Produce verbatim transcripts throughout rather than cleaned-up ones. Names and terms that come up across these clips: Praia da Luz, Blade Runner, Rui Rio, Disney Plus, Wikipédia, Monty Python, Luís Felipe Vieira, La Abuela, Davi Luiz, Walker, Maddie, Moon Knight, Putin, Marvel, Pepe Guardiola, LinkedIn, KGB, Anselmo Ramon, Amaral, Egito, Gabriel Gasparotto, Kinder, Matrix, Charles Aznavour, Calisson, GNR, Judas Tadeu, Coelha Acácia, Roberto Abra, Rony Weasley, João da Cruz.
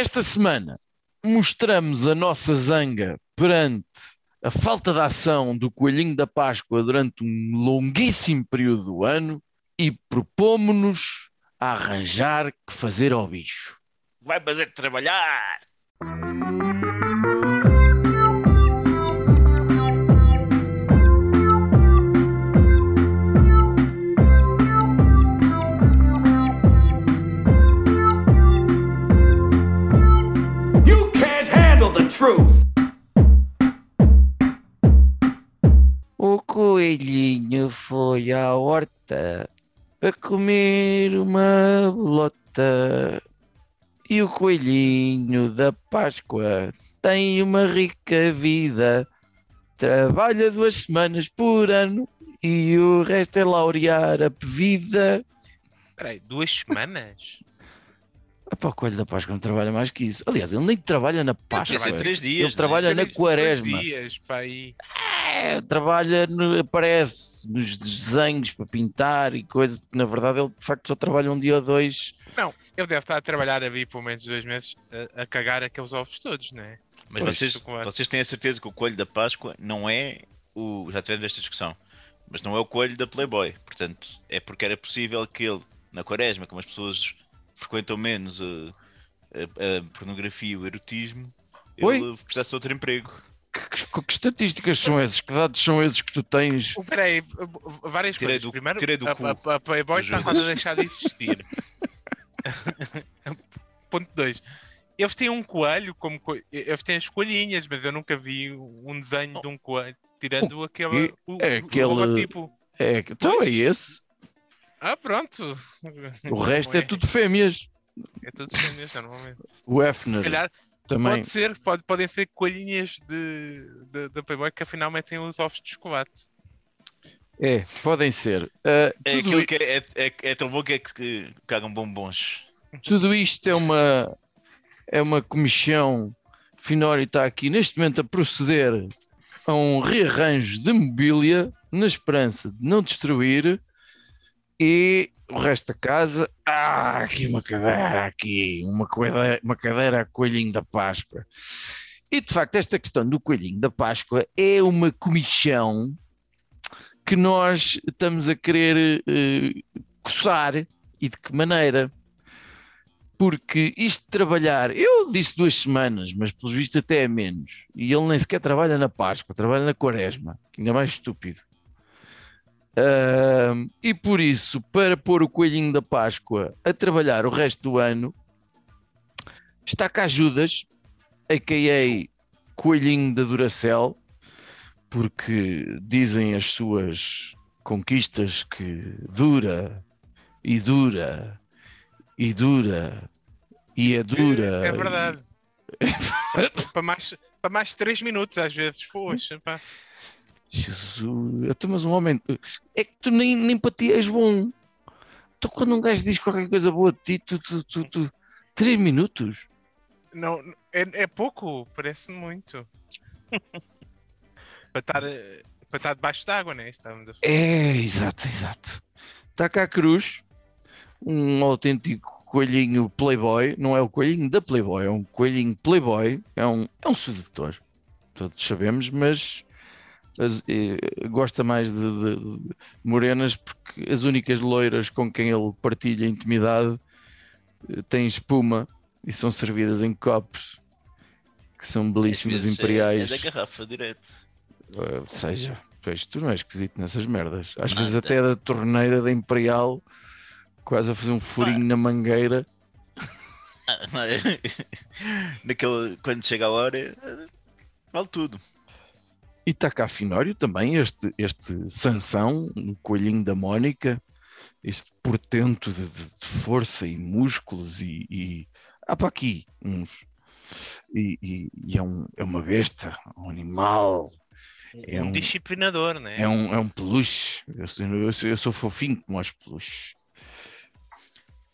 Esta semana mostramos a nossa zanga perante a falta de ação do Coelhinho da Páscoa durante um longuíssimo período do ano e propomos-nos a arranjar que fazer ao bicho. Vai fazer trabalhar! You can't handle the truth! O coelhinho foi à horta a comer uma bolota. E o coelhinho da Páscoa tem uma rica vida. Trabalha duas semanas por ano e o resto é laurear a pevida. Espera aí, duas semanas? Epá, o coelho da Páscoa não trabalha mais que isso. Aliás, ele nem trabalha na Páscoa. Ele trabalha três dias. Ele trabalha na quaresma. Dias, pá, aí. É, trabalha, no, aparece nos desenhos para pintar e coisa, porque na verdade ele de facto só trabalha um dia ou dois. Não, ele deve estar a trabalhar ali por menos de dois meses a, a cagar aqueles ovos todos, não é? Mas vocês, vocês têm a certeza que o coelho da Páscoa não é o... Já tivemos esta discussão. Mas não é o coelho da Playboy. Portanto, é porque era possível que ele, na quaresma, como as pessoas... frequentam menos a, a, a pornografia e o erotismo, Oi? ele precisasse de outro emprego. Que, que, que estatísticas são essas? Que dados são esses que tu tens? Espera aí, várias tirei coisas. Do, Primeiro, tirei do a, cu. A, a Playboy está quase a deixar de existir. Ponto dois. Eles têm um coelho, como co... eles têm as coelhinhas, mas eu nunca vi um desenho oh. de um coelho, tirando oh. aquele, o, é aquele... o logotipo. É, então é esse. Ah, pronto. O resto é. é tudo fêmeas. É tudo fêmeas, normalmente. O Hefner. Se calhar, também. Pode ser, pode, podem ser coelhinhas da Playboy que afinal metem os ovos de chocolate. É, podem ser. Uh, é aquilo i... que é, é, é tão bom que é que cagam bombons. Tudo isto é uma, é uma comissão finória e está aqui neste momento a proceder a um rearranjo de mobília na esperança de não destruir. E o resto da casa, ah, aqui uma cadeira, aqui uma cadeira, uma cadeira a coelhinho da Páscoa. E de facto esta questão do coelhinho da Páscoa é uma comichão que nós estamos a querer eh, coçar e de que maneira? Porque isto de trabalhar, eu disse duas semanas, mas pelos vistos até é menos, e ele nem sequer trabalha na Páscoa, trabalha na Quaresma, ainda mais estúpido. Uh, e por isso, para pôr o coelhinho da Páscoa a trabalhar o resto do ano, está cá Judas, a k a coelhinho da Duracell, porque dizem as suas conquistas que dura e dura e dura e é dura. É verdade. para, mais, para mais três minutos às vezes, poxa, pá. Jesus, tu, mas um homem é que tu nem, nem para ti és bom. Tu, quando um gajo diz qualquer coisa boa de ti, tu, tu, tu, tu, três minutos não, é, é pouco, parece muito para, estar, para estar debaixo d'água, não é? É, exato, exato. Está cá a Cruz, um autêntico coelhinho Playboy. Não é o coelhinho da Playboy, é um coelhinho Playboy, é um, é um sedutor, todos sabemos, mas. As, eh, gosta mais de, de, de morenas, porque as únicas loiras com quem ele partilha a intimidade eh, têm espuma e são servidas em copos que são belíssimos, imperiais. É, é da garrafa, direto. Ou seja, pois, tu não és esquisito nessas merdas. Às Manda. vezes até da torneira da imperial, quase a fazer um furinho ah. na mangueira. Ah, Naquele, quando chega a hora, vale tudo. E está cá Finório também, este, este Sansão, o coelhinho da Mónica, este portento de, de, de força e músculos e... e há para aqui uns. E, e, e é, um, é uma besta, um animal. É um, um disciplinador, não é? É um, é um peluche. Eu sou, eu, sou, eu sou fofinho como os peluches.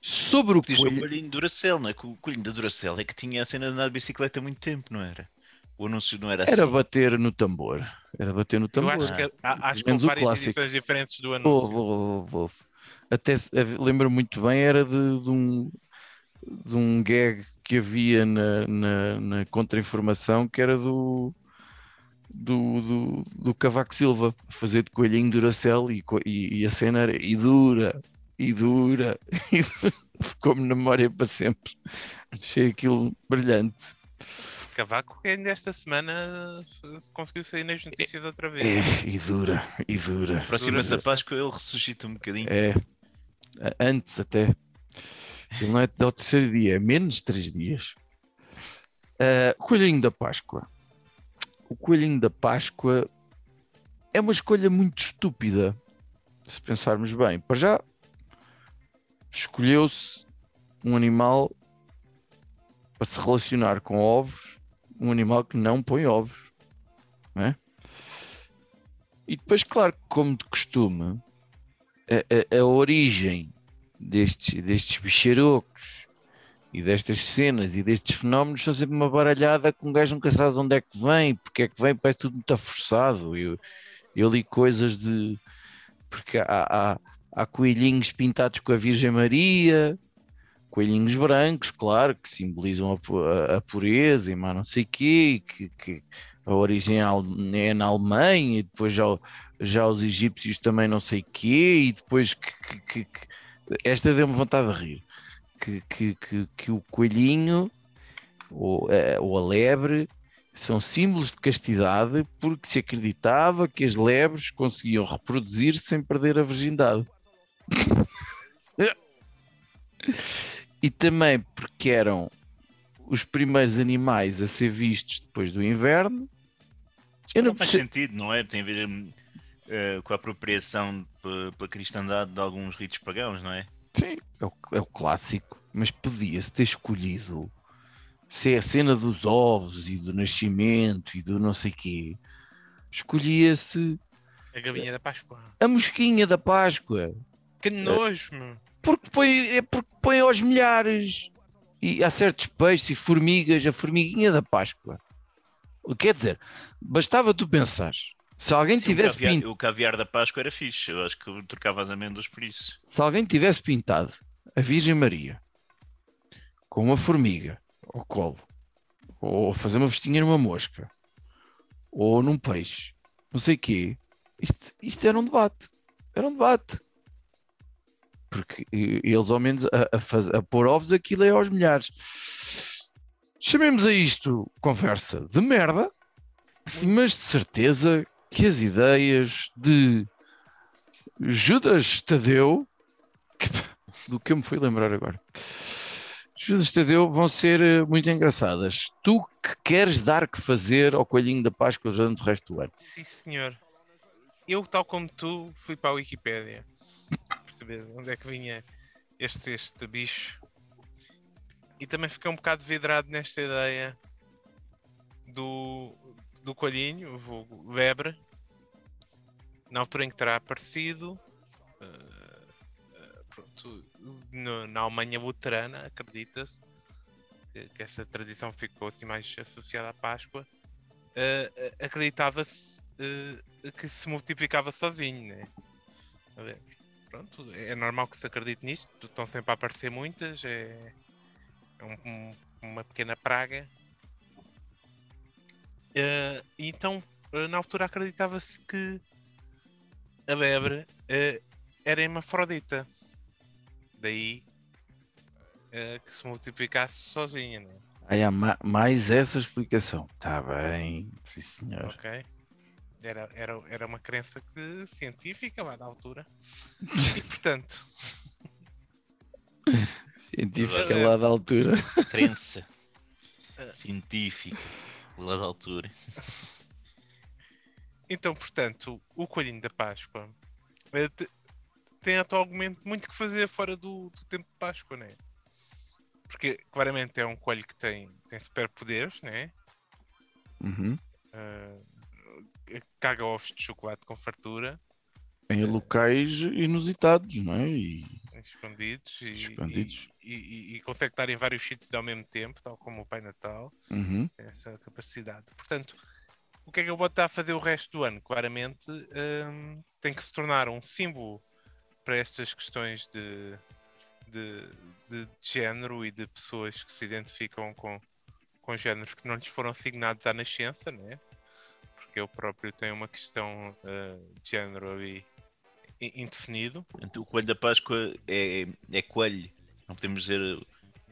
Sobre o que diz coelho... o coelhinho de Duracell, não é? O coelhinho de Duracell é que tinha a cena de andar de bicicleta há muito tempo, não era? O anúncio não era assim. Era bater no tambor. Era bater no tambor. Eu acho que há, acho que várias edições diferentes do anúncio. Oh, oh, oh, oh. Até lembro muito bem, era de, de, um, de um gag que havia na, na, na contra-informação, que era do, do, do, do Cavaco Silva, fazer de Coelhinho Duracell, e, e, e a cena era e dura, e dura, e ficou-me na memória para sempre. Achei aquilo brilhante. Cavaco, que ainda esta semana conseguiu sair nas notícias outra vez. É, e dura, e dura. Aproxima-se a Páscoa, ele ressuscita um bocadinho. É, antes até. Ele não é até o terceiro dia, é menos de três dias. Uh, Coelhinho da Páscoa. O Coelhinho da Páscoa é uma escolha muito estúpida, se pensarmos bem. Para já, escolheu-se um animal para se relacionar com ovos, um animal que não põe ovos, não é? E depois, claro, como de costume, a, a, a origem destes, destes bicharocos e destas cenas e destes fenómenos são sempre uma baralhada com um gajo nunca sabe de onde é que vem, porque é que vem, parece tudo muito forçado. Eu, eu li coisas de... porque há, há, há coelhinhos pintados com a Virgem Maria, coelhinhos brancos, claro, que simbolizam a, a, a pureza e mais não sei o quê, que, que a origem é na Alemanha, e depois já, já os egípcios também não sei o quê, e depois que, que, que, que esta deu-me vontade de rir, que, que, que, que o coelhinho ou, ou a lebre são símbolos de castidade, porque se acreditava que as lebres conseguiam reproduzir sem perder a virgindade. E também porque eram os primeiros animais a ser vistos depois do inverno. Isso não faz sentido, não é? Tem a ver uh, com a apropriação pela cristandade de alguns ritos pagãos, não é? Sim, é o, é o clássico. Mas podia-se ter escolhido se é a cena dos ovos e do nascimento e do não sei quê. Escolhia-se a galinha da Páscoa, a mosquinha da Páscoa. Que nojo, meu. Porque põe, é porque põe aos milhares, e há certos peixes e formigas, a formiguinha da Páscoa. Quer dizer, bastava tu pensar, se alguém Sim, tivesse... O caviar, pint... o caviar da Páscoa era fixe, eu acho que trocava as amêndoas por isso. Se alguém tivesse pintado a Virgem Maria com uma formiga ao colo, ou fazer uma vestinha numa mosca, ou num peixe, não sei o quê, isto, isto era um debate, era um debate. Porque eles, ao menos, a, a, faz, a pôr ovos, aquilo é aos milhares. Chamemos a isto conversa de merda, mas de certeza que as ideias de Judas Tadeu, que, do que eu me fui lembrar agora, Judas Tadeu, vão ser muito engraçadas. Tu que queres dar que fazer ao Coelhinho da Páscoa durante o resto do ano? Sim, senhor. Eu, tal como tu, fui para a Wikipédia. Saber onde é que vinha este, este bicho, e também fiquei um bocado vidrado nesta ideia do, do coelhinho, o vulgo lebre, na altura em que terá aparecido uh, uh, pronto, no, na Alemanha luterana, acredita-se que, que esta tradição ficou assim mais associada à Páscoa. Uh, acreditava-se uh, que se multiplicava sozinho, né? A ver. Pronto, é normal que se acredite nisto, estão sempre a aparecer muitas, é um, um, uma pequena praga. Uh, então, na altura acreditava-se que a lebre uh, era hermafrodita, daí uh, que se multiplicasse sozinha. Né? Aí há ma- mais essa explicação, está bem, sim senhor. Okay. Era, era, era uma crença que, científica, lá da altura. E, portanto... científica, lá da altura. Crença. Científica, lá da altura. Então, portanto, o Coelhinho da Páscoa tem atualmente muito que fazer fora do, do tempo de Páscoa, não é? Porque, claramente, é um coelho que tem, tem superpoderes, não é? Uhum. Uh, caga ovos de chocolate com fartura em locais inusitados, não é? E... escondidos, e, escondidos. E, e, e consegue estar em vários sítios ao mesmo tempo, tal como o Pai Natal. Uhum. Tem essa capacidade. Portanto, o que é que eu vou estar a fazer o resto do ano? Claramente hum, tem que se tornar um símbolo para estas questões de, de, de, de género e de pessoas que se identificam com, com géneros que não lhes foram assignados à nascença, né? Porque eu próprio tenho uma questão uh, de género ali indefinido. O coelho da Páscoa é, é coelho, não podemos dizer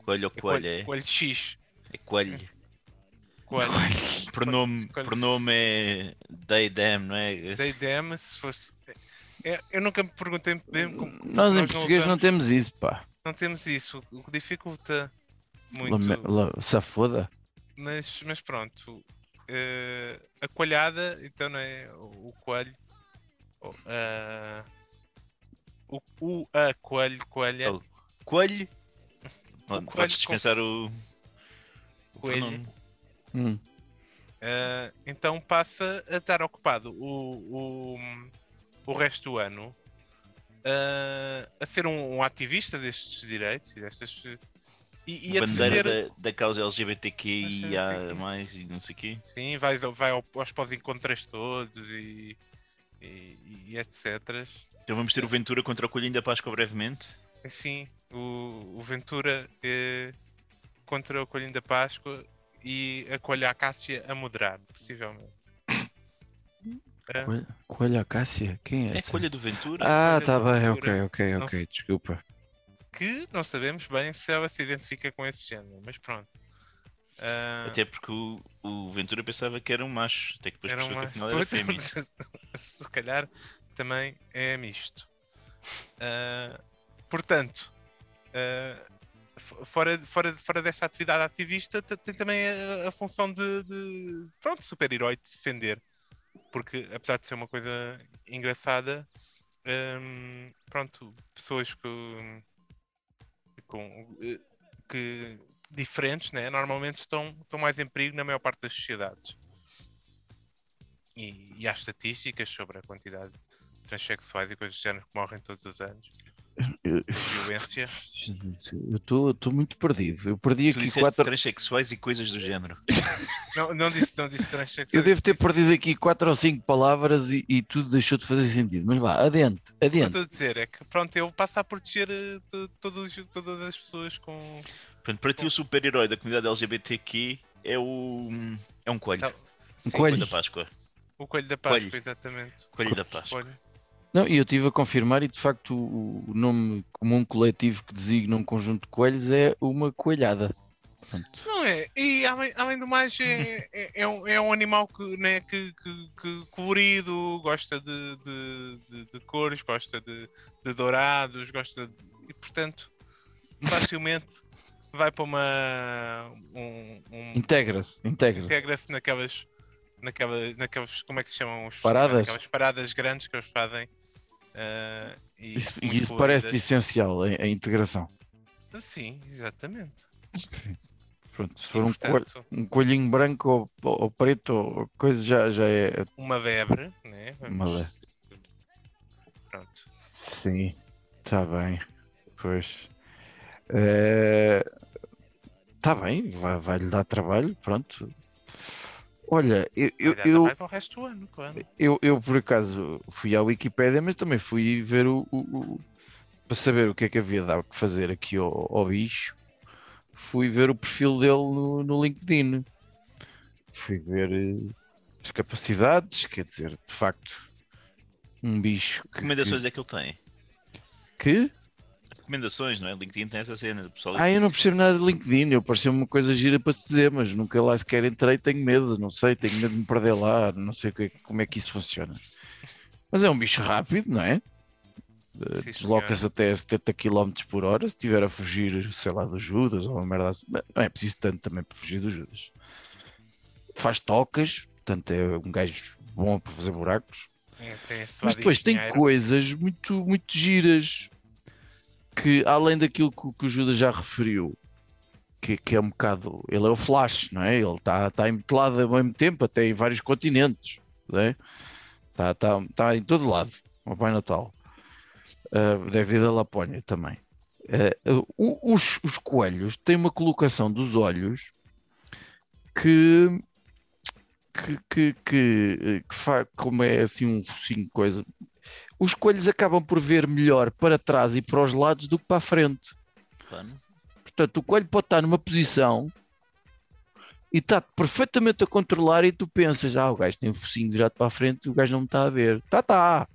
coelho ou coelho, é? Coelho, é? Coelho X. É coelho. Coelho. O pronome, pronome é they, them, não é? They, them, se fosse... É, eu nunca me perguntei... Como, nós, nós em português não, não temos isso, pá. Não temos isso, o que dificulta muito... Safoda. Mas, mas pronto, uh, a coalhada, então não é o, o coelho. Uh, o, o a coelho, coelha... Oh, coelho? Pode, podes dispensar com... o... o coelho. Hum. Uh, então passa a estar ocupado o, o, o resto do ano uh, a ser um, um ativista destes direitos destas, e, e a bandeira defender... da, da causa L G B T Q I A mais, mais e não sei o quê. Sim, vai, vai aos pós-encontros todos e, e, e etcétera. Então vamos ter o Ventura contra o Coelhinho da Páscoa brevemente? Sim, o, o Ventura eh, contra o Coelhinho da Páscoa e a Coelha Acácia a moderar, possivelmente. Coelha, Coelha Acácia? Quem é essa? É a Coelha do Ventura. Ah, tá bem, ok, ok, ok, não, desculpa. Que não sabemos bem se ela se identifica com esse género, mas pronto. Uh... Até porque o, o Ventura pensava que era um macho, até que depois era um macho. Que não era fêmea. Se calhar também é misto. Uh, portanto... Uh... Fora, fora, fora desta atividade ativista, tem também a, a função de, de pronto, super-herói, de defender. Porque, apesar de ser uma coisa engraçada, hum, pronto, pessoas que, com, que diferentes, né, normalmente estão, estão mais em perigo na maior parte das sociedades. E, e há estatísticas sobre a quantidade de transexuais e coisas do género que morrem todos os anos. Eu estou muito perdido. Eu perdi aqui quatro transexuais e coisas do género. Não, não disse, não disse transexuais. Eu devo ter perdido aqui quatro ou cinco palavras e, e tudo deixou de fazer sentido. Mas vá, adiante, adiante. O que eu estou a dizer é que pronto, eu passo a proteger uh, todos, todas as pessoas com. Pronto, para ti, o super-herói da comunidade L G B T Q é o é um coelho. Tá. Um coelho da Páscoa. O coelho da Páscoa, coelho. Exatamente. Coelho da Páscoa. Coelho. Não, e eu estive a confirmar e de facto o, o nome comum coletivo que designa um conjunto de coelhos é uma coelhada. Portanto... Não é? E além, além do mais é, é, é, um, é um animal que, né, que, que, que colorido, gosta de, de, de, de cores, gosta de, de dourados, gosta de, e portanto facilmente vai para uma... Um, um, integra-se, integra-se. Integra-se naquelas, naquelas, naquelas, como é que se chamam? Os, paradas. Naquelas paradas grandes que eles fazem. Uh, e isso, isso parece essencial, a, a integração. Sim, exatamente. Sim. Pronto, se for e, um, portanto, coelho, um coelhinho branco ou, ou, ou preto, ou coisa já, já é. Uma lebre, né? Vamos... Uma lebre. Pronto. Sim, está bem. Pois. Está uh, bem, vai, vai-lhe dar trabalho, pronto. Olha, eu, eu, eu, eu, eu por acaso fui à Wikipédia, mas também fui ver o, o, o para saber o que é que havia de fazer aqui ao, ao bicho, fui ver o perfil dele no, no LinkedIn, fui ver as capacidades, quer dizer, de facto, um bicho que... Recomendações que, é que ele tem? Que? Recomendações, não é? LinkedIn tem essa cena. Pessoal, ah, eu não percebo nada de LinkedIn, eu pareceu uma coisa gira para se dizer, mas nunca lá sequer entrei, tenho medo, não sei, tenho medo de me perder lá, não sei como é que isso funciona. Mas é um bicho rápido, não é? Sim, desloca-se até setenta quilómetros por hora, se estiver a fugir, sei lá, do Judas ou uma merda assim. Não é preciso tanto também para fugir do Judas. Faz tocas, portanto é um gajo bom para fazer buracos. É, tem mas depois de tem dinheiro. Coisas muito, muito giras. Que além daquilo que o Judas já referiu, que, que é um bocado... Ele é o Flash, não é? Ele está tá embetelado ao mesmo tempo, até em vários continentes, não é? Está tá, tá em todo lado, o Pai Natal. Uh, devido à Lapónia também. Uh, os, os coelhos têm uma colocação dos olhos que... que, que, que, que faz, como é assim um focinho coisa... Os coelhos acabam por ver melhor para trás e para os lados do que para a frente. Claro. Portanto, o coelho pode estar numa posição e está perfeitamente a controlar e tu pensas, ah, o gajo tem um focinho virado para a frente e o gajo não me está a ver. Tá, tá.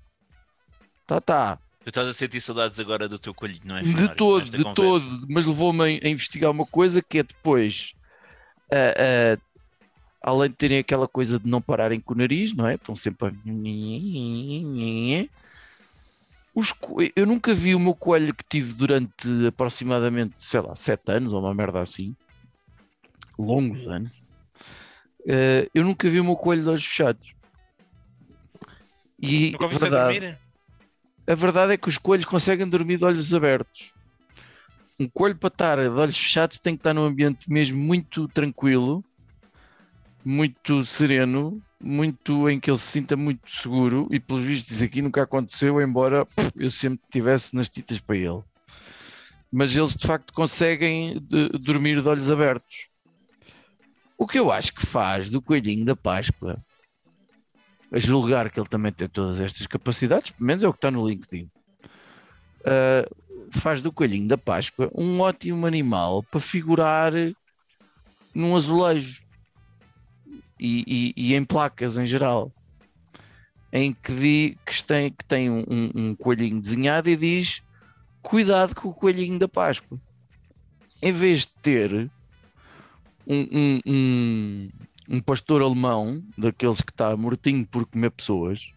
Tá, tá. Tu estás a sentir saudades agora do teu coelho, não é? De todo, de conversa. todo. Mas levou-me a investigar uma coisa que é depois... Uh, uh, além de terem aquela coisa de não pararem com o nariz, não é? Estão sempre a... Os co... Eu nunca vi o meu coelho que tive durante aproximadamente, sei lá, sete anos ou uma merda assim. Longos anos. Uh, eu nunca vi o meu coelho de olhos fechados. E nunca ouvi-se a dormir? A verdade é que os coelhos conseguem dormir de olhos abertos. Um coelho para estar de olhos fechados tem que estar num ambiente mesmo muito tranquilo, muito sereno, muito em que ele se sinta muito seguro, e pelos vistos aqui nunca aconteceu, embora eu sempre estivesse nas titas para ele. Mas eles de facto conseguem de, dormir de olhos abertos. O que eu acho que faz do coelhinho da Páscoa, a julgar que ele também tem todas estas capacidades, pelo menos é o que está no LinkedIn, uh, faz do coelhinho da Páscoa um ótimo animal para figurar num azulejo. E, e, e em placas em geral, em que, di, que tem, que tem um, um coelhinho desenhado e diz cuidado com o coelhinho da Páscoa, em vez de ter um, um, um, um pastor alemão daqueles que está mortinho por comer pessoas.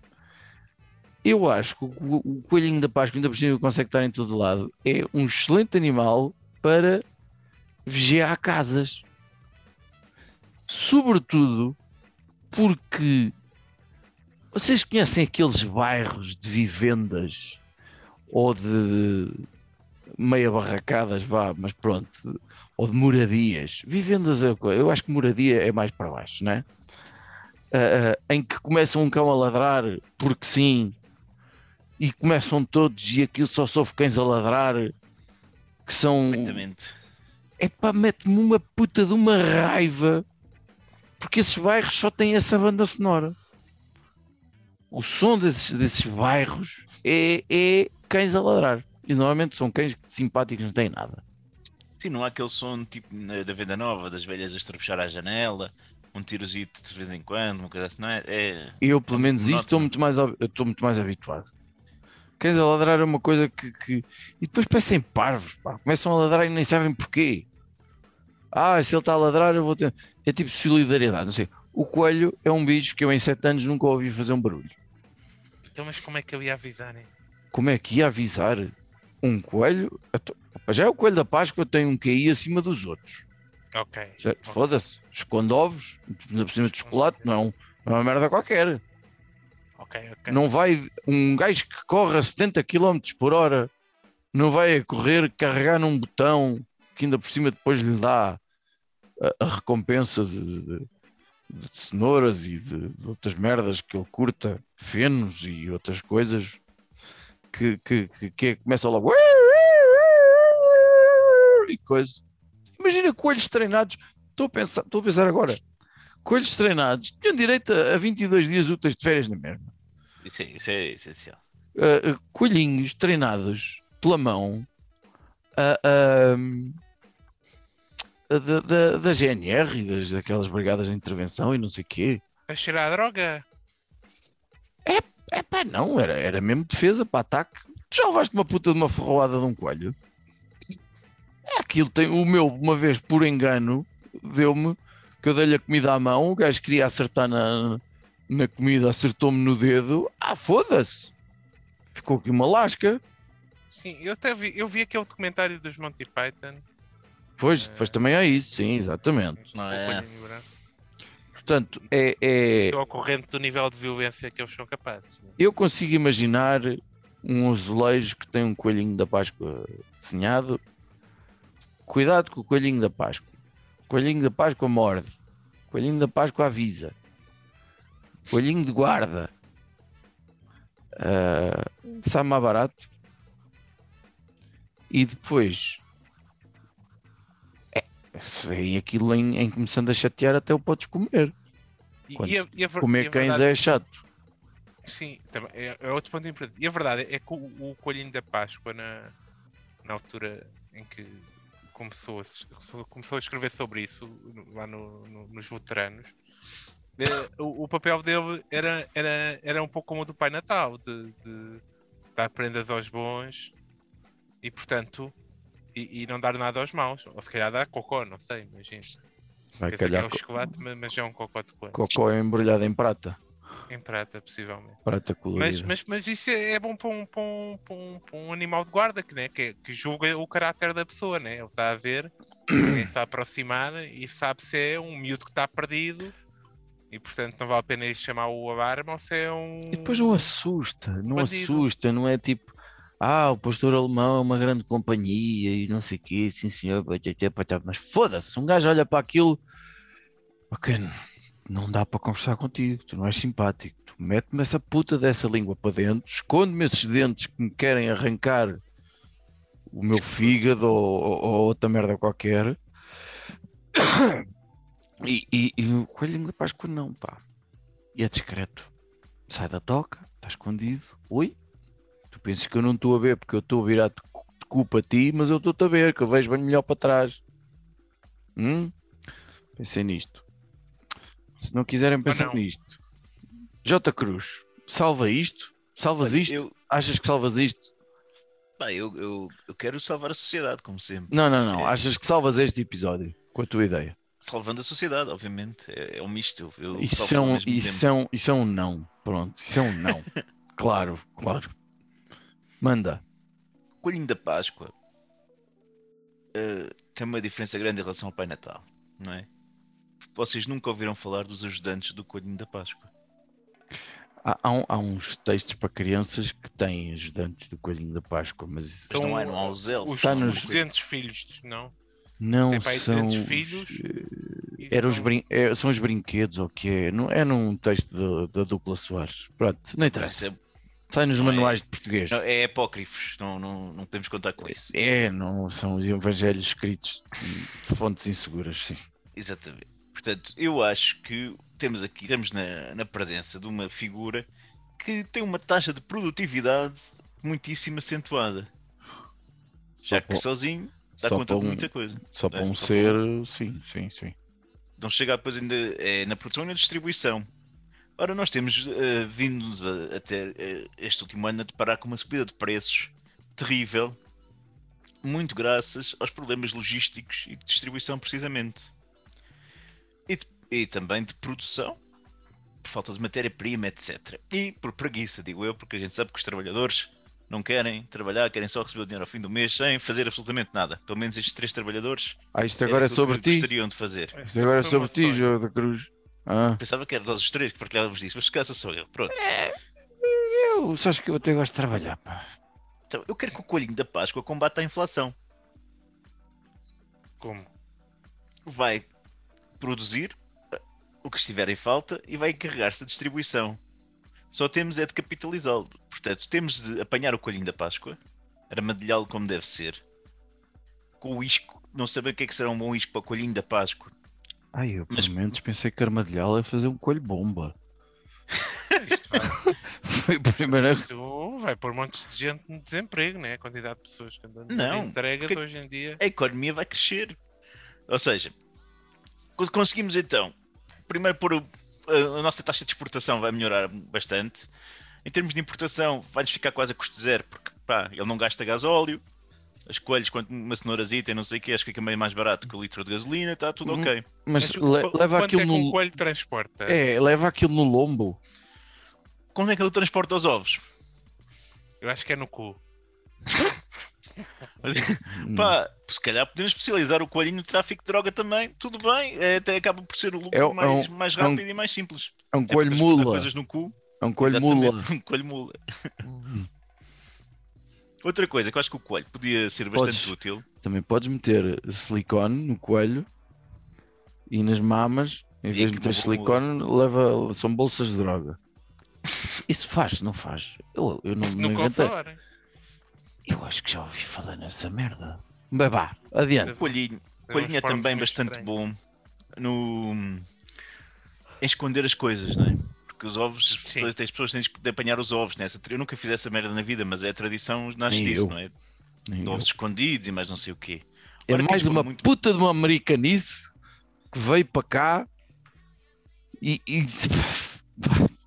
Eu acho que o, o coelhinho da Páscoa, ainda por cima consegue estar em todo lado, é um excelente animal para vigiar casas. Sobretudo porque vocês conhecem aqueles bairros de vivendas ou de meia barracadas, vá, mas pronto, ou de moradias. Vivendas, eu acho que moradia é mais para baixo, não é? Uh, em que começam um cão a ladrar porque sim, e começam todos, e aquilo só sofre cães a ladrar, que são... É pá, mete-me uma puta de uma raiva. Porque esses bairros só têm essa banda sonora. O som desses, desses bairros é, é cães a ladrar. E normalmente são cães simpáticos, não têm nada. Sim, não há aquele som tipo da Venda Nova, das velhas a estrebuchar à janela, um tirozito de vez em quando, uma coisa assim, não é? é... Eu, pelo menos, isto estou muito mais, estou muito mais habituado. Cães a ladrar é uma coisa que... que... E depois parecem parvos, pá. Começam a ladrar e nem sabem porquê. Ah, se ele está a ladrar, eu vou ter... É tipo solidariedade, não sei. O coelho é um bicho que eu em sete anos nunca ouvi fazer um barulho. Então, mas como é que ele ia avisar, hein? Como é que ia avisar um coelho? Já é o coelho da Páscoa, tem um Q I acima dos outros. Ok. Já, okay. Foda-se, esconde ovos, na cima de chocolate, não, não é uma merda qualquer. Ok, ok. Não vai, um gajo que corre a setenta quilómetros por hora não vai correr, carregar num botão que ainda por cima depois lhe dá a recompensa de, de, de cenouras e de, de outras merdas que ele curta, fenos e outras coisas, que, que, que, que começa logo e coisa. Imagina coelhos treinados, estou a pensar, estou a pensar agora, coelhos treinados tinham direito a, a vinte e dois dias úteis de férias na mesma. Isso é, isso é essencial. Uh, coelhinhos treinados pela mão a... Uh, uh, Da, da, da G N R e das, daquelas brigadas de intervenção e não sei o quê. Para cheirar a droga? É, é pá, não, era, era mesmo defesa para ataque. Tu já levaste uma puta de uma ferroada de um coelho? É, aquilo tem, o meu, uma vez por engano, deu-me, que eu dei-lhe a comida à mão, o gajo queria acertar na, na comida, acertou-me no dedo. Ah, foda-se! Ficou aqui uma lasca. Sim, eu até vi, eu vi aquele documentário dos Monty Python. Pois, depois também há isso, sim, exatamente. Não é. Portanto, é... é... Estou ao corrente do nível de violência que eles são capazes. Né? Eu consigo imaginar um azulejo que tem um coelhinho da Páscoa desenhado. Cuidado com o coelhinho da Páscoa. O coelhinho da Páscoa morde. O coelhinho da Páscoa avisa. O coelhinho de guarda. Uh, sabe mais barato. E depois... E aquilo em, em começando a chatear até o podes comer. E a, e a, comer a cães verdade, é chato. Sim, também, é, é outro ponto importante. E a verdade é que o, o coelhinho da Páscoa, na, na altura em que começou a, começou a escrever sobre isso lá no, no, nos veteranos, o, o papel dele era, era, era um pouco como o do Pai Natal, de, de dar prendas aos bons e, portanto, e, e não dar nada aos maus. Ou se calhar dar cocó, não sei, imagina. Vai calhar é um chocolate, mas é um cocó de coelho. Cocó embrulhado em prata. Em prata, possivelmente. Prata colorida. Mas, mas, mas isso é bom para um, para um, para um, para um animal de guarda, que, né, que, que julga o caráter da pessoa, né? Ele está a ver, ninguém se aproximar e sabe se é um miúdo que está perdido e, portanto, não vale a pena ir chamar o alarme ou se é um... E depois não assusta, não bandido. assusta, não é tipo... Ah, o pastor alemão é uma grande companhia e não sei o quê, sim senhor, mas foda-se, um gajo olha para aquilo... Ok, não dá para conversar contigo, tu não és simpático, tu mete-me essa puta dessa língua para dentro, esconde-me esses dentes que me querem arrancar o meu fígado ou, ou, ou outra merda qualquer. E, e, e o Coelhinho da Páscoa não, pá. E é discreto. Sai da toca, está escondido, oi? Tu pensas que eu não estou a ver porque eu estou a virar de culpa a ti, mas eu estou-te a ver, que eu vejo bem melhor para trás. Hum? Pensei nisto. Se não quiserem pensar não. nisto. J. Cruz, salva isto? Salvas isto? Eu... Achas que salvas isto? Bem, eu, eu, eu quero salvar a sociedade, como sempre. Não, não, não. É... Achas que salvas este episódio? Com a tua ideia? Salvando a sociedade, obviamente. É, é um misto. Eu, eu isso, é um, isso, é um, isso é um não. Pronto, isso é um não. Claro, claro. Manda. O Coelhinho da Páscoa uh, tem uma diferença grande em relação ao Pai Natal, não é? Vocês nunca ouviram falar dos ajudantes do Coelhinho da Páscoa? Há, há, há uns textos para crianças que têm ajudantes do Coelhinho da Páscoa, mas... Então, não, é, não há os elfos. Os, nos... os duzentos filhos, não? Não, tem para aí são... duzentos filhos... Era são... Os brin... é, são os brinquedos, ou o que é? Não, é num texto da dupla Soares. Pronto, não interessa. É... Sai nos não manuais é... de português. Não, é apócrifos, não, não, não podemos contar com isso. É, não são os evangelhos escritos de fontes inseguras, sim. Exatamente. Portanto, eu acho que temos aqui, estamos na, na presença de uma figura que tem uma taxa de produtividade muitíssimo acentuada. Já que sozinho dá conta de muita coisa. Só para um ser, sim, sim, sim. Não chega depois ainda é, na produção e na distribuição. Ora, nós temos uh, vindo-nos a, a ter uh, este último ano a deparar com uma subida de preços terrível, muito graças aos problemas logísticos e de distribuição, precisamente. E, de, e também de produção, por falta de matéria-prima, etcétera. E por preguiça, digo eu, porque a gente sabe que os trabalhadores não querem trabalhar, querem só receber o dinheiro ao fim do mês sem fazer absolutamente nada. Pelo menos estes três trabalhadores... Ah, isto agora é sobre ti? Gostariam de fazer. Isto agora é sobre ti, João da Cruz. Ah. Pensava que era nós os três que partilhávamos disso, mas esquece só eu. Pronto. É, eu só acho que eu até gosto de trabalhar, pá. Então, eu quero que o Coelhinho da Páscoa combata a inflação. Como? Vai... produzir o que estiver em falta e vai encarregar-se da distribuição. Só temos é de capitalizá-lo. Portanto, temos de apanhar o Coelhinho da Páscoa, armadilhá-lo como deve ser, com o isco. Não sabem o que é que será um bom isco para o Coelhinho da Páscoa. Ai, eu pelo Mas... menos pensei que armadilhá-lo é fazer um coelho-bomba. Isto vai... Foi a primeira... Isso vai pôr um monte de gente no desemprego, né? A quantidade de pessoas que andam não, entregas porque... hoje em dia... A economia vai crescer. Ou seja... Conseguimos então, primeiro pôr o, a, a nossa taxa de exportação vai melhorar bastante. Em termos de importação vai-nos ficar quase a custo zero, porque pá, ele não gasta gasóleo, as coelhos, uma cenourazita e não sei o que, acho que fica meio mais barato que o litro de gasolina, está tudo ok. Mas, Mas le, leva aquilo é no... um coelho transporta? É, leva aquilo no lombo. Quando é que ele transporta os ovos? Eu acho que é no cu. Pá, se calhar podemos especializar o coelhinho no tráfico de droga também, tudo bem, é, até acaba por ser o lucro é um, mais, mais rápido é um, e mais simples. É um coelho mula. Coisas no cu. É um coelho mula. Um coelho mula. Hum. Outra coisa que eu acho que o coelho podia ser bastante podes, útil. Também podes meter silicone no coelho e nas mamas, em e vez de meter silicone, leva, são bolsas de droga. Isso, isso faz, não faz? Eu, eu não me inventei. Eu acho que já ouvi falar nessa merda. Babá, adiante. Coelhinho, coelhinho é também bastante estranho. Bom no em esconder as coisas, não é? Porque os ovos, sim. As pessoas têm de apanhar os ovos, né? Eu nunca fiz essa merda na vida, mas é a tradição, nasce disso, não é? De ovos escondidos e mais não sei o quê. É mais uma muito. puta de uma americanice que veio para cá e, e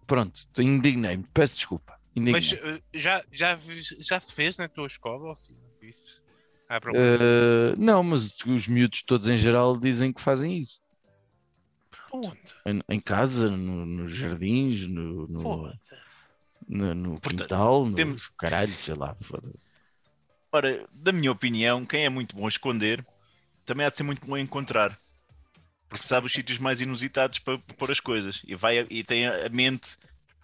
pronto, indignei-me, peço desculpa. Indignei-me. Mas já, já, já fez na tua escola, ou filho? Isso? Há uh, não, mas os miúdos todos em geral dizem que fazem isso. Onde? Em, em casa, no, nos jardins, no, no, no, no quintal, no temos... caralho, sei lá, foda-se. Ora, da minha opinião, quem é muito bom a esconder, também há de ser muito bom a encontrar. Porque sabe os sítios mais inusitados para pôr as coisas. E, vai, e tem a mente...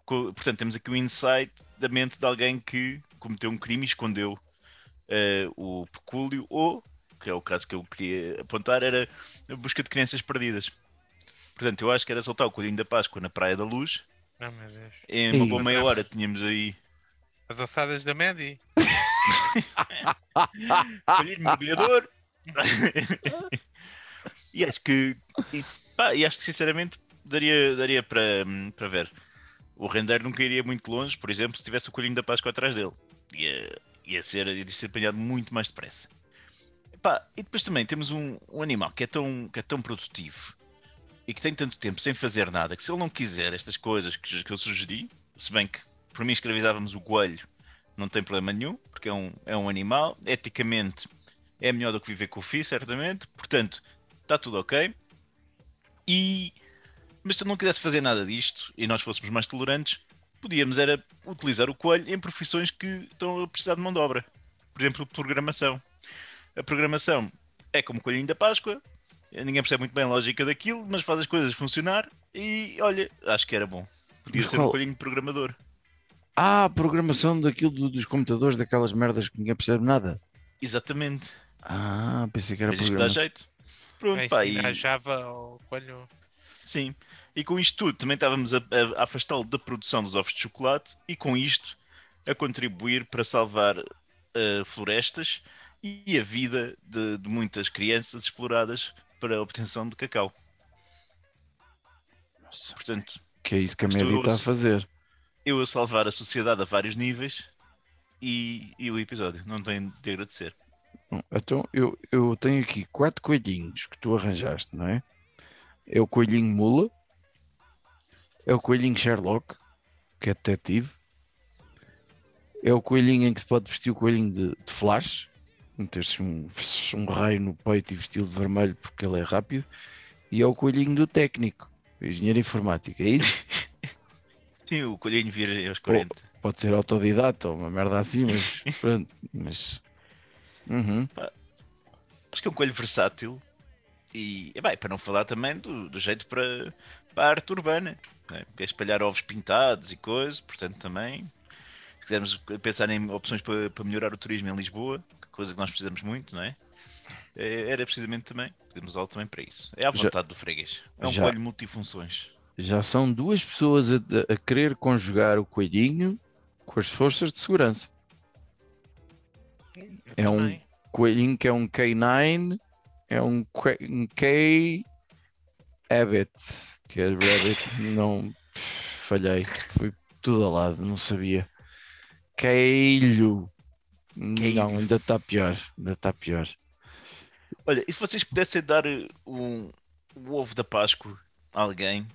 Portanto, temos aqui o um insight da mente de alguém que cometeu um crime e escondeu uh, o pecúlio. Ou, que é o caso que eu queria apontar, era a busca de crianças perdidas. Portanto, eu acho que era soltar o Coelhinho da Páscoa na Praia da Luz. Não, meu Deus. Em uma boa meia hora tínhamos aí... As ossadas da Maddie. Colhido mergulhador. E acho que e, pá, e acho que sinceramente daria, daria para, para ver. O Render nunca iria muito longe, por exemplo, se tivesse o Coelhinho da Páscoa atrás dele. Ia, ia, ser, ia ser apanhado muito mais depressa. E, pá, e depois também temos um, um animal que é, tão, que é tão produtivo e que tem tanto tempo sem fazer nada, que se ele não quiser estas coisas que, que eu sugeri, se bem que por mim escravizávamos o coelho, não tem problema nenhum, porque é um, é um animal, eticamente é melhor do que viver com o fio, certamente, portanto, está tudo ok. E... Mas se não quisesse fazer nada disto, e nós fôssemos mais tolerantes, podíamos era utilizar o coelho em profissões que estão a precisar de mão de obra. Por exemplo, programação. A programação é como o Coelhinho da Páscoa, ninguém percebe muito bem a lógica daquilo, mas faz as coisas funcionar, e olha, acho que era bom. Podia ser um coelhinho de programador. Ah, a programação daquilo do, dos computadores, daquelas merdas que ninguém percebe nada. Exatamente. Ah, pensei que era mas programação. Dá jeito. Pronto, é, pá. E... Java ou coelho. Sim. E com isto tudo, também estávamos a, a, a afastá-lo da produção dos ovos de chocolate e com isto a contribuir para salvar uh, florestas e a vida de, de muitas crianças exploradas para a obtenção de cacau. Nossa, portanto... Que é isso que a Maddie está a fazer. Eu a salvar a sociedade a vários níveis e, e o episódio, não tenho de agradecer. Então, eu, eu tenho aqui quatro coelhinhos que tu arranjaste, não é? É o coelhinho mula, é o coelhinho Sherlock, que é detetive, é o coelhinho em que se pode vestir o coelhinho de, de flash, meter-se um, um raio no peito e vesti-lo de vermelho porque ele é rápido, e é o coelhinho do técnico, engenheiro informático, é isso? Sim, o coelhinho vira aos quarenta. Ou, pode ser autodidata ou uma merda assim, mas pronto, mas... Uhum. Pá, acho que é um coelho versátil e, bem, para não falar também do, do jeito para, para a arte urbana, né? Porque é espalhar ovos pintados e coisas, portanto também, se quisermos pensar em opções para, para melhorar o turismo em Lisboa, coisa que nós precisamos muito, não é? Era precisamente também, podemos usá-lo também para isso. É à vontade já, do freguês, é um já. coelho multifunções. Já são duas pessoas a, a querer conjugar o coelhinho com as forças de segurança. Eu é também. um coelhinho que é um K nove, é um K-Habit, que é Rabbit, não falhei, foi tudo ao lado, não sabia. Coelho, não, ainda está pior, ainda está pior. Olha, e se vocês pudessem dar um, um ovo da Páscoa a alguém...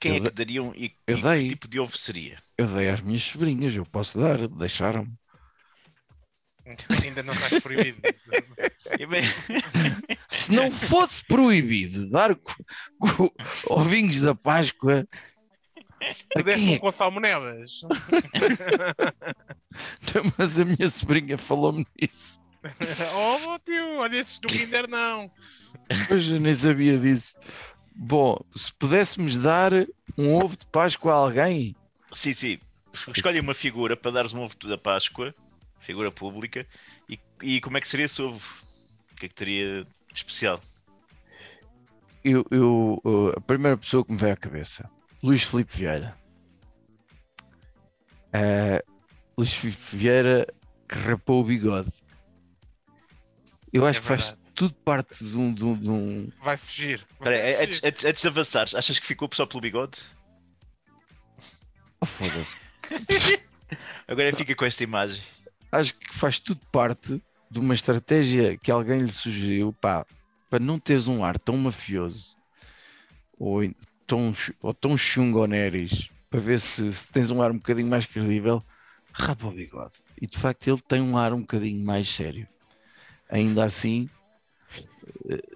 Quem é que dariam e, e que tipo de ovo seria? Eu dei às minhas sobrinhas, eu posso dar, deixaram-me. Ainda não estás proibido. Se não fosse proibido dar co- co- ovinhos da Páscoa... Pudeste é? com salmonelas. Mas a minha sobrinha falou-me nisso. Oh, tio, olha esses do Kinder não. Pois eu nem sabia disso. Bom, se pudéssemos dar um ovo de Páscoa a alguém... Sim, sim. Escolhe uma figura para dares um ovo da Páscoa, figura pública, e, e como é que seria esse ovo? O que é que teria de especial? Eu, eu, a primeira pessoa que me veio à cabeça, Luís Felipe Vieira. Uh, Luís Felipe Vieira que rapou o bigode. Eu acho é que faz tudo parte de um... De um, de um... Vai fugir. Vai Pera, fugir. Antes, antes, antes de avançares, achas que ficou só pelo bigode? Oh, foda-se. Agora fica com esta imagem. Acho que faz tudo parte de uma estratégia que alguém lhe sugeriu, pá, para não teres um ar tão mafioso ou tão, ou tão chungo ao nariz, para ver se, se tens um ar um bocadinho mais credível, rapa o bigode. E de facto ele tem um ar um bocadinho mais sério. Ainda assim,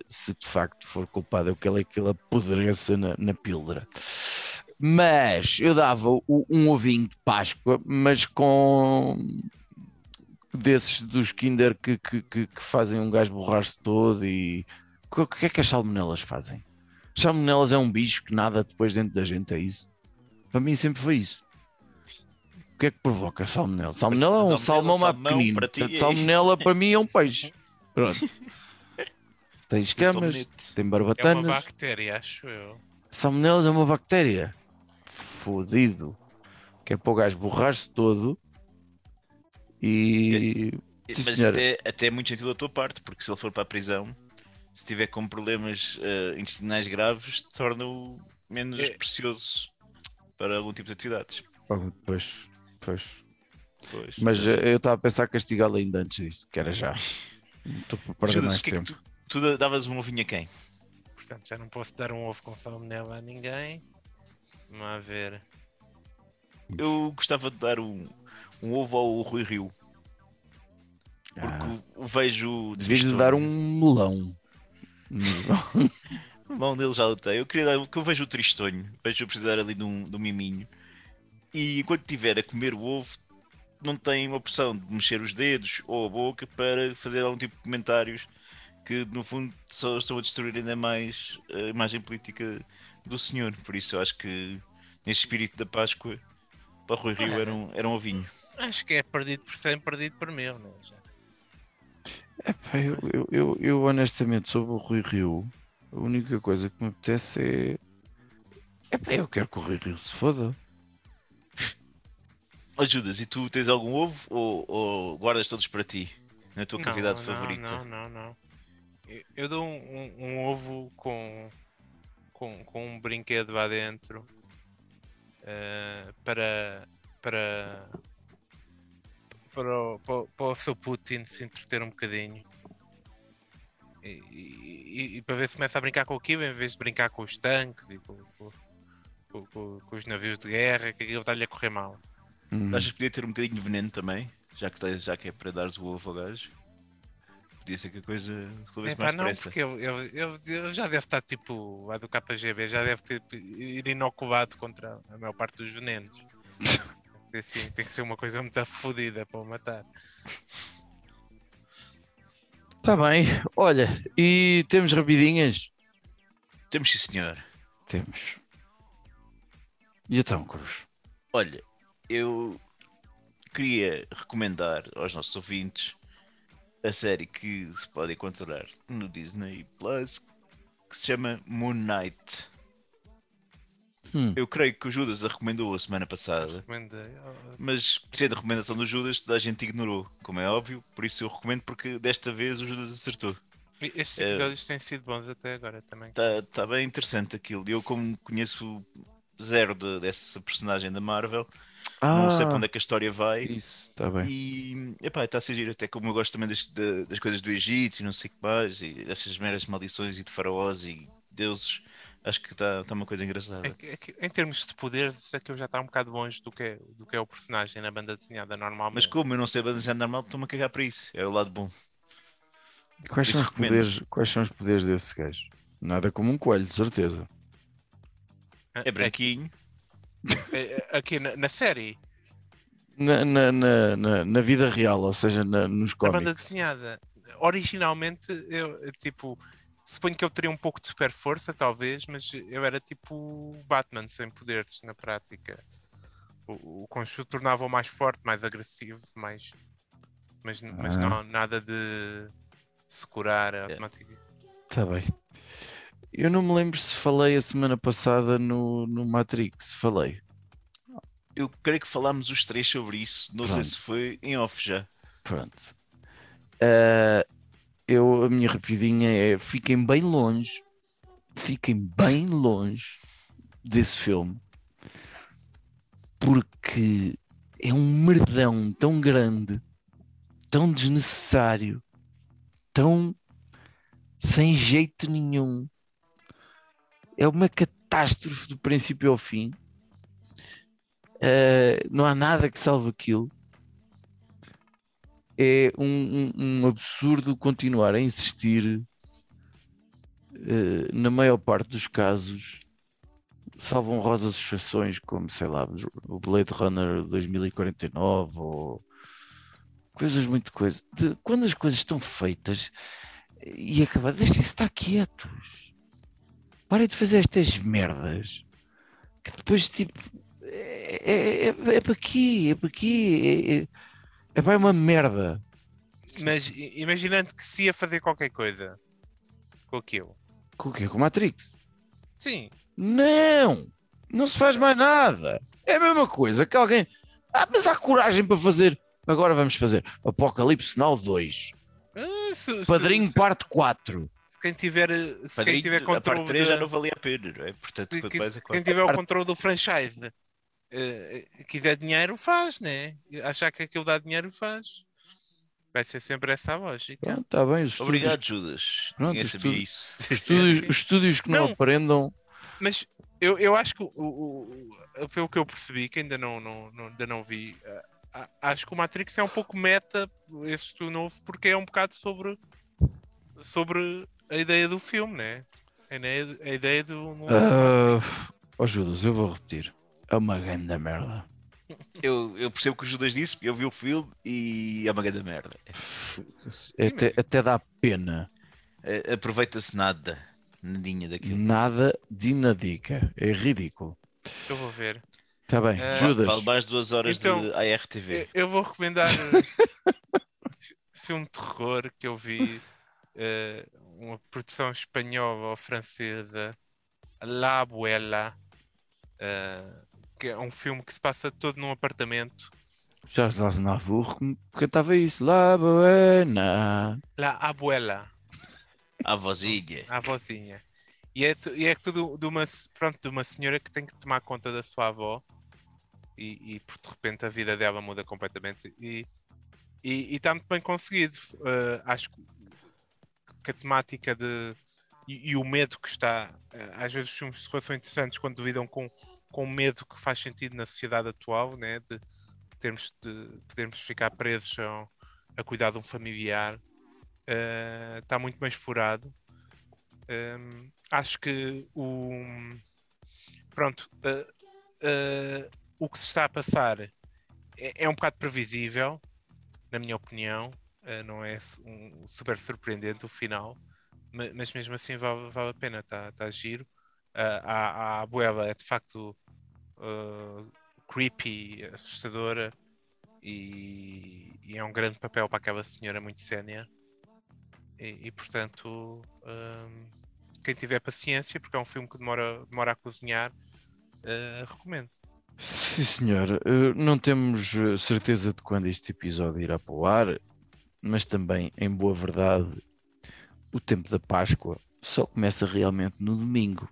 se de facto for culpado, eu quero é que ele apodreça na, na píldora. Mas eu dava o, um ovinho de Páscoa, mas com desses dos Kinder que, que, que, que fazem um gajo borracho todo. E o que é que as salmonelas fazem? Salmonelas é um bicho que nada depois dentro da gente, é isso? Para mim sempre foi isso. O que é que provoca salmonela? Salmonela é um salmão mais pequenino. Para ti é salmonela isso. Para mim é um peixe. Pronto. Tem escamas, tem barbatanas. É uma bactéria, acho eu. Salmonela é uma bactéria. Fodido. Que é para o gajo borrar-se todo. E... É, sim, mas até, até é muito gentil da tua parte, porque se ele for para a prisão, se tiver com problemas uh, intestinais graves, torna-o menos é. precioso para algum tipo de atividades. Oh, pois... Pois. Pois, mas é. eu estava a pensar castigá-lo ainda antes disso, que era já. Estou para perder mais que tempo. É que tu, tu davas um ovinho a quem? Portanto, já não posso dar um ovo com salmonela a ninguém. Vamos a ver. Eu gostava de dar um, um ovo ao Rui Rio. Porque ah, vejo. Devias-lhe dar um melão. O melão dele já lutei. Eu queria dar, porque eu vejo o tristonho. Vejo precisar ali de um, de um miminho. E quando estiver a comer o ovo, não tem uma porção de mexer os dedos ou a boca para fazer algum tipo de comentários que, no fundo, só estão a destruir ainda mais a imagem política do senhor. Por isso, eu acho que, neste espírito da Páscoa, para Rui Rio era um, era um ovinho. Acho que é perdido por cem, perdido por mil. Né? É, eu, eu, eu, eu, honestamente, sobre o Rui Rio, a única coisa que me apetece é... é pá, eu quero que o Rui Rio se foda. Ajudas, e tu tens algum ovo ou, ou guardas todos para ti, na tua não, cavidade não, favorita? Não, não, não. Eu, eu dou um, um, um ovo com, com, com um brinquedo lá dentro uh, para, para, para, o, para, para o seu Putin se entreter um bocadinho e, e, e para ver se começa a brincar com o Kiev em vez de brincar com os tanques e com, com, com, com, com os navios de guerra, que aquilo está-lhe a correr mal. Hum. Achas que podia ter um bocadinho de veneno também? Já que, já que é para dares o ovo ao gajo? Podia ser que a coisa resolvesse mais não, depressa. Porque eu, eu, eu, eu já deve estar tipo lá do K G B, já deve ter ir inoculado contra a maior parte dos venenos. Assim, tem que ser uma coisa muito fodida para o matar. Está bem, olha, e temos rapidinhas? Temos, sim senhor. Temos. E então, Cruz? Olha, eu queria recomendar aos nossos ouvintes a série que se pode encontrar no Disney Plus, que se chama Moon Knight. Hum. Eu creio que o Judas a recomendou a semana passada. Recomendei. Mas, sendo a recomendação do Judas, toda a gente ignorou, como é óbvio. Por isso eu recomendo, porque desta vez o Judas acertou. Estes episódios é, têm sido bons até agora também. Está tá bem interessante aquilo. Eu, como conheço zero de, dessa personagem da Marvel... Ah, não sei para onde é que a história vai. Isso, está bem. E epá, está a ser giro, até como eu gosto também das, das coisas do Egito e não sei o que mais, e dessas meras maldições e de faraós e deuses, acho que está, está uma coisa engraçada. É que, é que, em termos de poderes, aquilo já está um bocado longe do que, é, do que é o personagem na banda desenhada normal. Mas como eu não sei a banda desenhada normal, estou-me a cagar para isso. É o lado bom. Quais são, os poderes, quais são os poderes desse gajo? Nada como um coelho, de certeza. É branquinho. Aqui na, na série? Na, na, na, na vida real, ou seja, na, nos cómics. A banda desenhada. Originalmente, eu, tipo, suponho que eu teria um pouco de super força, talvez, mas eu era tipo Batman sem poderes na prática. O, o conjunto tornava-o mais forte, mais agressivo, mais, mas, ah. mas não nada de se curar automaticamente. Está bem. Eu não me lembro se falei a semana passada no, no Matrix, falei. Eu creio que falámos os três sobre isso, não Pronto. sei se foi em off já. Pronto. Uh, eu, a minha rapidinha é, fiquem bem longe, fiquem bem longe desse filme, porque é um merdão tão grande, tão desnecessário, tão sem jeito nenhum. É uma catástrofe do princípio ao fim. Uh, não há nada que salve aquilo. É um, um, um absurdo continuar a insistir, uh, na maior parte dos casos, salvo honrosas exceções, como, sei lá, o Blade Runner dois mil e quarenta e nove ou coisas muito coisas. De, quando as coisas estão feitas e acabadas, deixem-se estar quietos. Parem de fazer estas merdas que depois, tipo, é, é, é, é para aqui, é para aqui, é, é, é uma merda. Mas imaginando que se ia fazer qualquer coisa com aquilo. Com o quê? Com Matrix? Sim. Não, não se faz mais nada. É a mesma coisa que alguém... Ah, mas há coragem para fazer... Agora vvamos fazer Apocalipse Now dois. Ah, se, Padrinho se, se, parte quatro. Quem tiver, se Padrinho, quem tiver controle... A parte três de... já não valia a pena, não é? Portanto, se, que, se, quem tiver o controle do franchise, uh, quiser dinheiro, faz, não é? Achar que aquilo dá dinheiro, faz. Vai ser sempre essa a lógica. Pronto, tá bem, os Obrigado, estúdios... Judas. Pronto, ninguém sabia estudo... isso. Os estúdios, os estúdios que não, não aprendam... Mas eu, eu acho que, o, o, o, pelo que eu percebi, que ainda não, não, não, ainda não vi, a, a, acho que o Matrix é um pouco meta, esse novo, porque é um bocado sobre, sobre a ideia do filme, né? A ideia, a ideia do... Uh, oh Judas, eu vou repetir. É uma grande merda. Eu, eu percebo que o Judas disse, eu vi o filme e é uma grande merda. É, até, até dá pena. É, aproveita-se nada. Nadinha daquilo. Nada de nadica. É ridículo. Eu vou ver. Está bem, uh, Judas. Vale mais duas horas então, de A R T V. Eu vou recomendar filme de terror que eu vi, uh, uma produção espanhola ou francesa, La Abuela, uh, que é um filme que se passa todo num apartamento. Charles Aznavour cantava isso. La Abuela. La Abuela. A vozinha. A vozinha. E é, e é tudo de uma, pronto, de uma senhora que tem que tomar conta da sua avó e, e de repente a vida dela muda completamente e está muito bem conseguido. Uh, acho que a temática de e, e o medo que está... Uh, às vezes os filmes são interessantes quando duvidam com o medo que faz sentido na sociedade atual, né? De, termos, de podermos ficar presos a, a cuidar de um familiar. Está uh, muito bem explorado. Um, acho que o pronto uh, uh, o que se está a passar é, é um bocado previsível, na minha opinião. Uh, não é um, super surpreendente o final, mas, mas mesmo assim vale, vale a pena. Está tá giro. Uh, a, a abuela é de facto uh, creepy, assustadora e, e é um grande papel para aquela senhora muito sénior. E, e portanto, um, quem tiver paciência, porque é um filme que demora, demora a cozinhar, uh, recomendo. Sim, senhor. Não temos certeza de quando este episódio irá para o ar, mas também, em boa verdade, o tempo da Páscoa só começa realmente no domingo.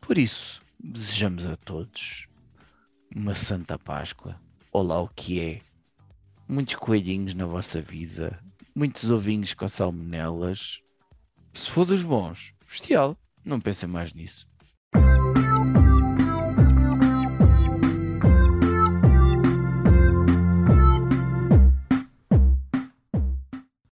Por isso, desejamos a todos uma Santa Páscoa. Olá o que é. Muitos coelhinhos na vossa vida. Muitos ovinhos com salmonelas. Se for dos bons, bestial, não pensem mais nisso.